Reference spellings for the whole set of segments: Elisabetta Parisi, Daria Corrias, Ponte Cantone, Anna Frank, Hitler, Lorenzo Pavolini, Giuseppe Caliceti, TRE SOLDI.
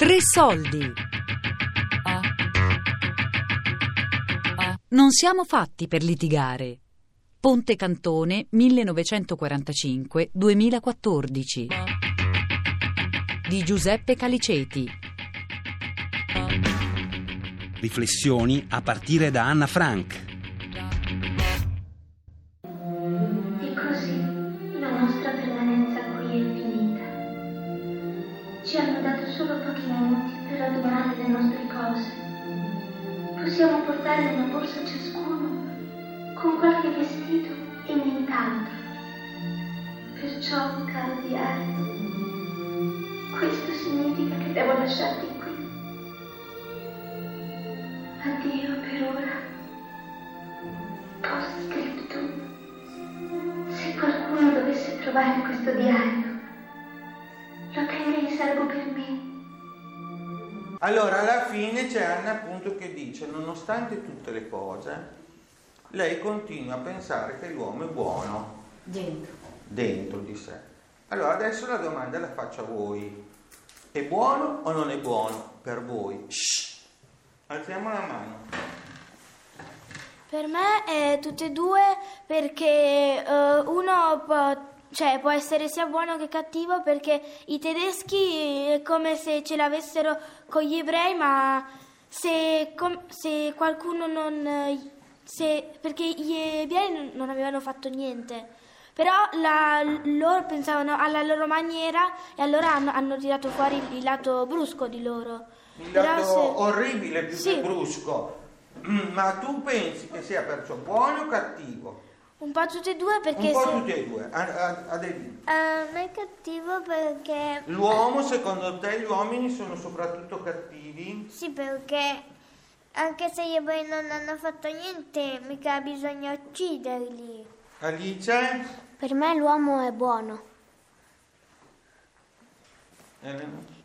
Tre soldi. Non siamo fatti per litigare. Ponte Cantone 1945-2014 di Giuseppe Caliceti. Riflessioni a partire da Anna Frank. E così la nostra permanenza qui è finita. Ci hanno dato solo pochi minuti per adunare le nostre cose. Possiamo portare una borsa ciascuno con qualche vestito e nient'altro. Perciò, caro diario, questo significa che devo lasciarti qui. Addio per ora. Post-scriptum. Se qualcuno dovesse trovare questo diario, lo terrei salvo per me. Allora, alla fine c'è Anna appunto che dice: nonostante tutte le cose, lei continua a pensare che l'uomo è buono. Dentro di sé. Allora, adesso la domanda la faccio a voi. È buono o non è buono per voi? Shhh. Alziamo la mano. Per me è tutte e due, perché uno può essere sia buono che cattivo, perché i tedeschi è come se ce l'avessero con gli ebrei, ma se qualcuno non... perché gli ebrei non avevano fatto niente, però loro pensavano alla loro maniera e allora hanno tirato fuori il lato brusco di loro. Il lato orribile, più che brusco. Ma tu pensi che sia perciò buono o cattivo? Un po' tutte e due, perché... tutte e due. Ma è cattivo perché... L'uomo, secondo te, gli uomini sono soprattutto cattivi? Sì, perché anche se gli ebrei non hanno fatto niente, mica bisogna ucciderli. Alice? Per me l'uomo è buono.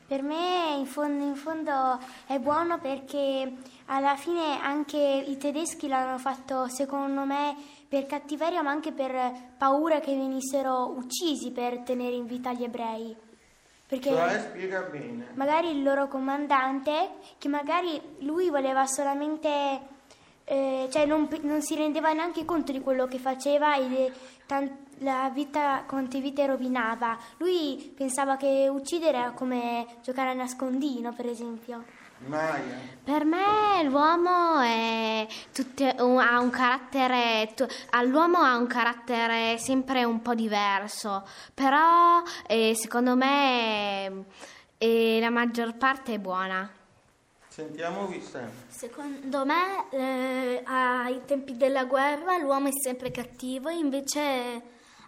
Per me in fondo è buono, perché alla fine anche i tedeschi l'hanno fatto, secondo me, per cattiveria, ma anche per paura che venissero uccisi per tenere in vita gli ebrei. Perché spiega bene. Magari il loro comandante, che magari lui voleva solamente... non si rendeva neanche conto di quello che faceva e quante vite rovinava. Lui pensava che uccidere era come giocare a nascondino, per esempio. Maia. Per me l'uomo ha un carattere sempre un po' diverso, però secondo me la maggior parte è buona. Sentiamo Vissem. Secondo me ai tempi della guerra l'uomo è sempre cattivo, invece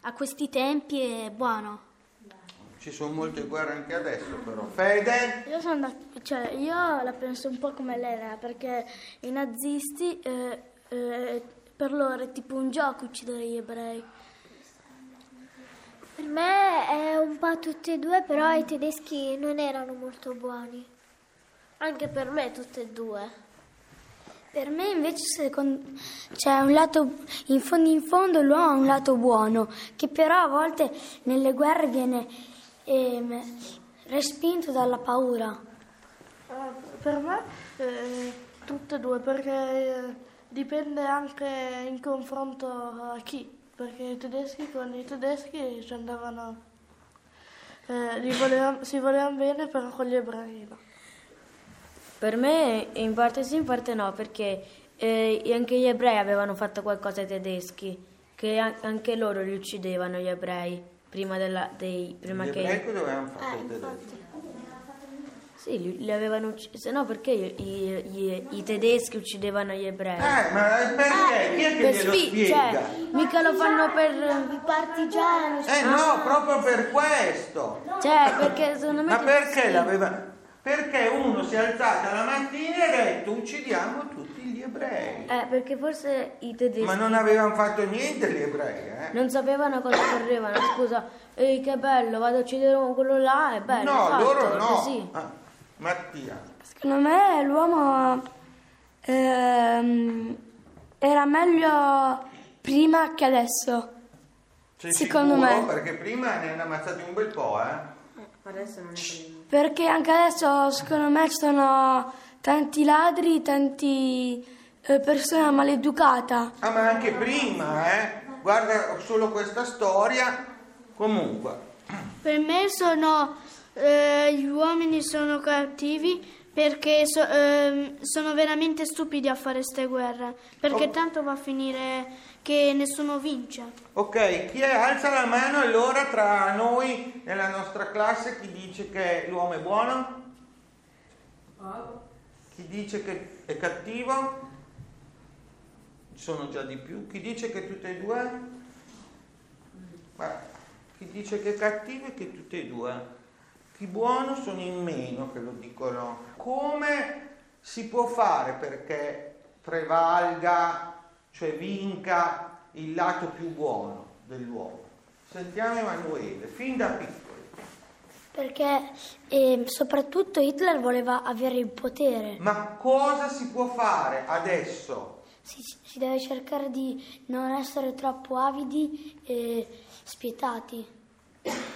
a questi tempi è buono. Ci sono molte guerre anche adesso, però. Fede? Io la penso un po' come Elena, perché i nazisti per loro è tipo un gioco uccidere gli ebrei. Per me è un po' tutti e due, però i tedeschi non erano molto buoni. Anche per me tutte e due. Per me invece c'è un lato, in fondo l'uomo ha un lato buono, che però a volte nelle guerre viene respinto dalla paura. Per me tutte e due, perché dipende anche in confronto a chi, perché i tedeschi ci andavano, si volevano bene, però con gli ebrei no. Per me in parte sì, in parte no, perché anche gli ebrei avevano fatto qualcosa ai tedeschi, che anche loro li uccidevano gli ebrei prima che... Gli ebrei che dovevano fare i tedeschi? Sì, li avevano uccisi, se no perché i tedeschi uccidevano gli ebrei? Ma perché? Chi è che glielo spiega? Mica lo fanno per... I partigiani... no, proprio per questo! Perché secondo me... Ma perché l'avevano... Perché uno si è alzato la mattina e ha detto: uccidiamo tutti gli ebrei. Perché forse i tedeschi... Ma non avevano fatto niente gli ebrei, Non sapevano cosa correvano. Scusa, che bello, vado a uccidere quello là, è bello. No, fatto, loro no. Così. Mattia. Secondo me l'uomo era meglio prima che adesso. Sei sicuro? Perché prima ne hanno ammazzati un bel po', Adesso non è quello. Perché anche adesso secondo me ci sono tanti ladri, tanti persona maleducata. Ah, ma anche prima, guarda solo questa storia. Comunque, per me gli uomini sono cattivi perché sono veramente stupidi a fare ste guerre, perché tanto va a finire che nessuno vince. Ok, chi è? Alza la mano allora tra noi, nella nostra classe, chi dice che l'uomo è buono? Chi dice che è cattivo? Ci sono già di più. Chi dice che tutte e due? Ma chi dice che è cattivo e che tutte e due? Chi buono sono in meno che lo dicono. Come si può fare perché prevalga, cioè vinca il lato più buono dell'uomo? Sentiamo Emanuele, fin da piccoli. Perché soprattutto Hitler voleva avere il potere. Ma cosa si può fare adesso? Si deve cercare di non essere troppo avidi e spietati.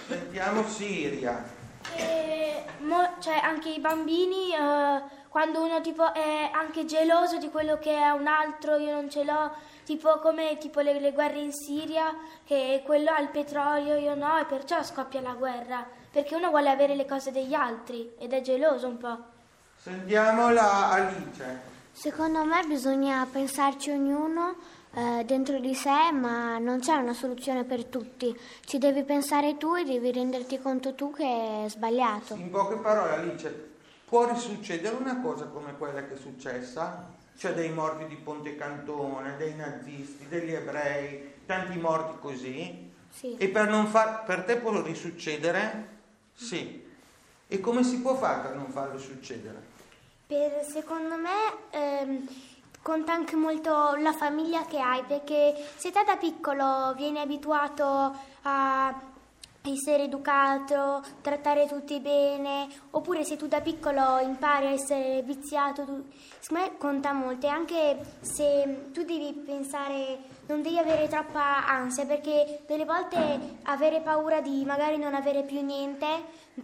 Sentiamo Siria. Cioè anche i bambini, quando uno tipo è anche geloso di quello che ha un altro, io non ce l'ho, tipo come tipo le guerre in Siria, che quello ha il petrolio, io no, e perciò scoppia la guerra, perché uno vuole avere le cose degli altri ed è geloso un po'. Sentiamo la Alice. Secondo me bisogna pensarci ognuno dentro di sé, ma non c'è una soluzione per tutti. Ci devi pensare tu e devi renderti conto tu che è sbagliato. In poche parole, Alice, può risuccedere una cosa come quella che è successa? Cioè dei morti di Ponte Cantone, dei nazisti, degli ebrei, tanti morti così? Sì. E per te può risuccedere? Sì. E come si può fare per non farlo succedere? Secondo me conta anche molto la famiglia che hai, perché se te da piccolo vieni abituato a essere educato, trattare tutti bene, oppure se tu da piccolo impari a essere viziato, secondo me conta molto. E anche se tu devi pensare, non devi avere troppa ansia, perché delle volte avere paura di magari non avere più niente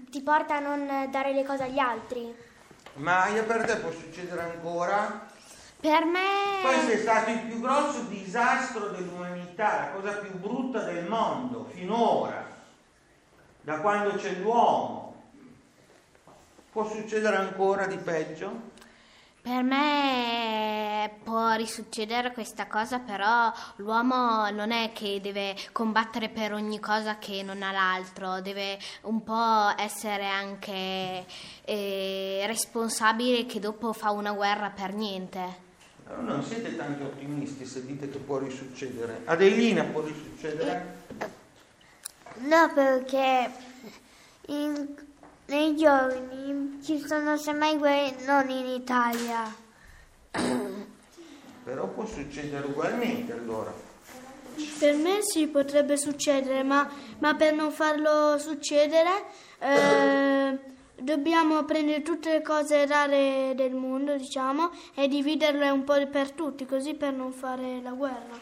ti porta a non dare le cose agli altri. Maia, per te può succedere ancora? Per me... Questo è stato il più grosso disastro dell'umanità, la cosa più brutta del mondo, finora, da quando c'è l'uomo. Può succedere ancora di peggio? Per me può risuccedere questa cosa, però l'uomo non è che deve combattere per ogni cosa che non ha l'altro, deve un po' essere anche responsabile che dopo fa una guerra per niente. Allora non siete tanti ottimisti se dite che può risuccedere. Adelina, può risuccedere? No, perché... Nei giovani ci sono semmai guerre, non in Italia. Però può succedere ugualmente allora. Per me sì, potrebbe succedere, ma per non farlo succedere dobbiamo prendere tutte le cose rare del mondo, diciamo, e dividerle un po' per tutti, così per non fare la guerra.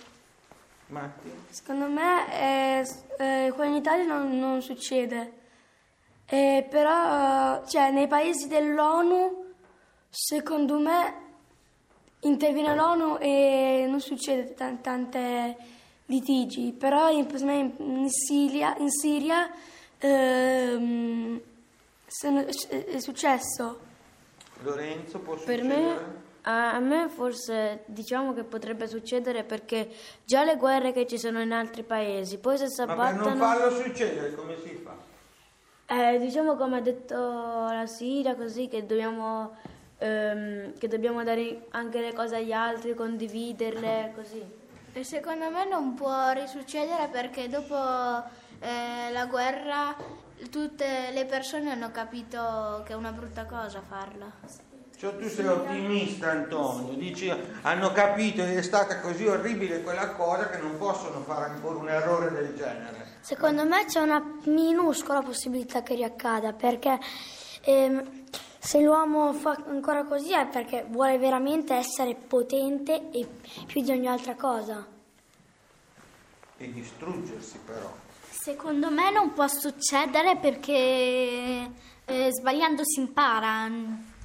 Matti? Secondo me qua in Italia non succede. Però cioè, nei paesi dell'ONU secondo me interviene l'ONU e non succede tante litigi, però in Siria è successo. Lorenzo, può succedere? Per me, a me forse diciamo che potrebbe succedere, perché già le guerre che ci sono in altri paesi poi se si abbattono. Ma per non farlo succedere come si fa? Diciamo come ha detto la Siria, così che dobbiamo dare anche le cose agli altri, condividerle, così. E secondo me non può risuccedere, perché dopo la guerra tutte le persone hanno capito che è una brutta cosa farla. Cioè tu sei ottimista, Antonio, dici hanno capito che è stata così orribile quella cosa che non possono fare ancora un errore del genere. Secondo me c'è una minuscola possibilità che riaccada, perché se l'uomo fa ancora così è perché vuole veramente essere potente e più di ogni altra cosa. E distruggersi però. Secondo me non può succedere perché sbagliando si impara.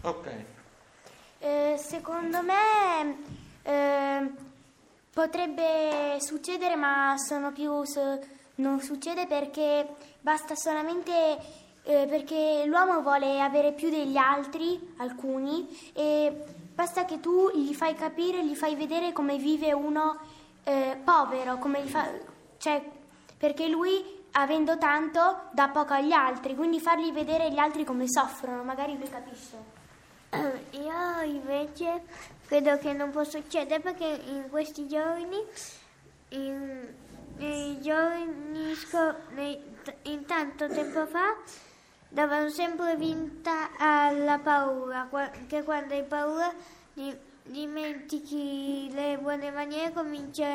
Ok. Secondo me potrebbe succedere, ma sono più non succede perché basta solamente perché l'uomo vuole avere più degli altri, alcuni, e basta che tu gli fai capire, gli fai vedere come vive uno povero, come gli fa, cioè, perché lui avendo tanto dà poco agli altri, quindi fargli vedere gli altri come soffrono, magari lui capisce. Io invece credo che non può succedere perché in questi giorni in tanto tempo fa davano sempre vinta alla paura, che quando hai paura dimentichi le buone maniere, cominci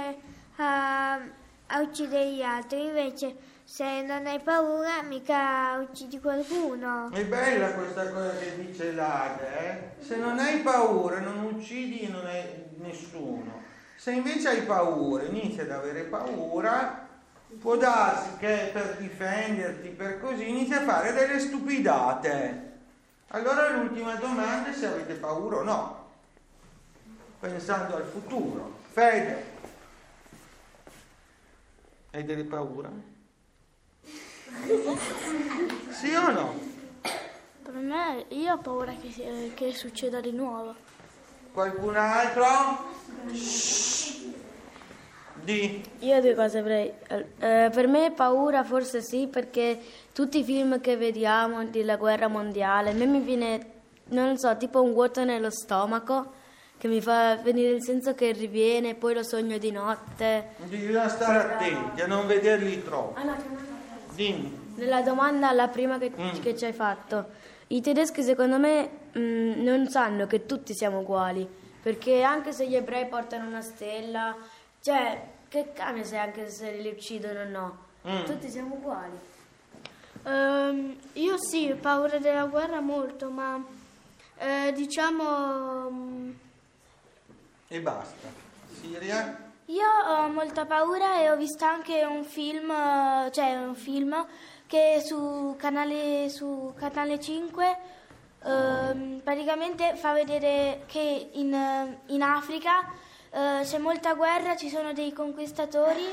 a uccidere gli altri. Invece se non hai paura mica uccidi qualcuno. È bella questa cosa che dice l'Ade, se non hai paura non uccidi non hai nessuno. Se invece hai paura, inizi ad avere paura, può darsi che per difenderti, per così, inizi a fare delle stupidate. Allora l'ultima domanda è se avete paura o no, pensando al futuro. Fede, hai delle paura? Sì o no? Per me, io ho paura che succeda di nuovo. Qualcun altro? Shhh. Di. Io due cose avrei. Per me paura forse sì, perché tutti i film che vediamo della guerra mondiale, a me mi viene, non so, tipo un vuoto nello stomaco, che mi fa venire il senso che riviene, poi lo sogno di notte. Bisogna stare attenti a non vederli troppo. Dimmi. Nella domanda, la prima che ci hai fatto, i tedeschi secondo me non sanno che tutti siamo uguali, perché anche se gli ebrei portano una stella, cioè che cambia se anche se li uccidono o no, tutti siamo uguali. Io sì, ho paura della guerra molto, ma diciamo... E basta. Siria? Io ho molta paura e ho visto anche un film che su canale 5 praticamente fa vedere che in Africa c'è molta guerra, ci sono dei conquistatori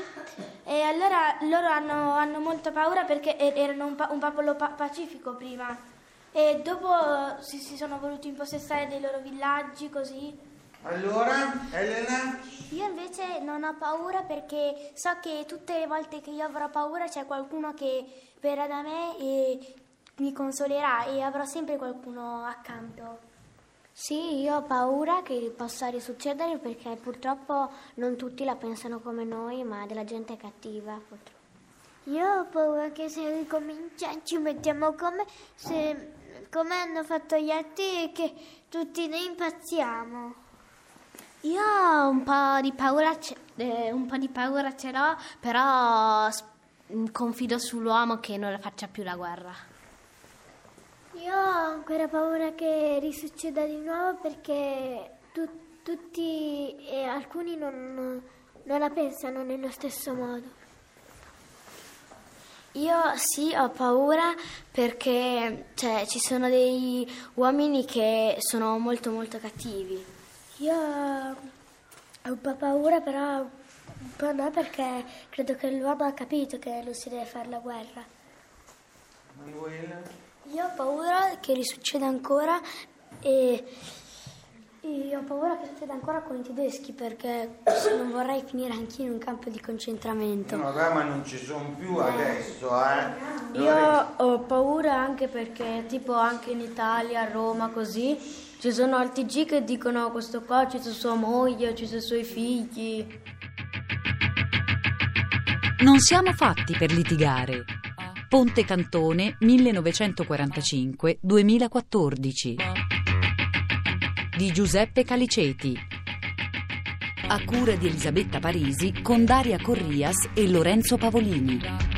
e allora loro hanno molta paura perché erano un popolo pacifico prima e dopo si sono voluti impossessare dei loro villaggi così. Allora, Elena? Io invece non ho paura perché so che tutte le volte che io avrò paura c'è qualcuno che verrà da me e mi consolerà e avrò sempre qualcuno accanto. Sì, io ho paura che possa risuccedere perché purtroppo non tutti la pensano come noi, ma della gente cattiva purtroppo. Io ho paura che se ricominciamo ci mettiamo come hanno fatto gli altri e che tutti noi impazziamo. Io un po' di paura ce l'ho, però confido sull'uomo che non la faccia più la guerra. Io ho ancora paura che risucceda di nuovo perché tutti e alcuni non la pensano nello stesso modo. Io sì, ho paura perché ci sono dei uomini che sono molto molto cattivi. Io ho un po' paura, però un po' no, perché credo che l'uomo ha capito che non si deve fare la guerra. Io ho paura che risucceda ancora e ho paura che succeda ancora con i tedeschi, perché non vorrei finire anch'io in un campo di concentramento. No, ma non ci sono più adesso, Io ho paura anche perché, tipo, anche in Italia, a Roma, così, ci sono altri G che dicono questo qua ha ucciso sua moglie, ha ucciso i suoi figli. Non siamo fatti per litigare. Ponte Cantone 1945-2014 di Giuseppe Caliceti, a cura di Elisabetta Parisi con Daria Corrias e Lorenzo Pavolini.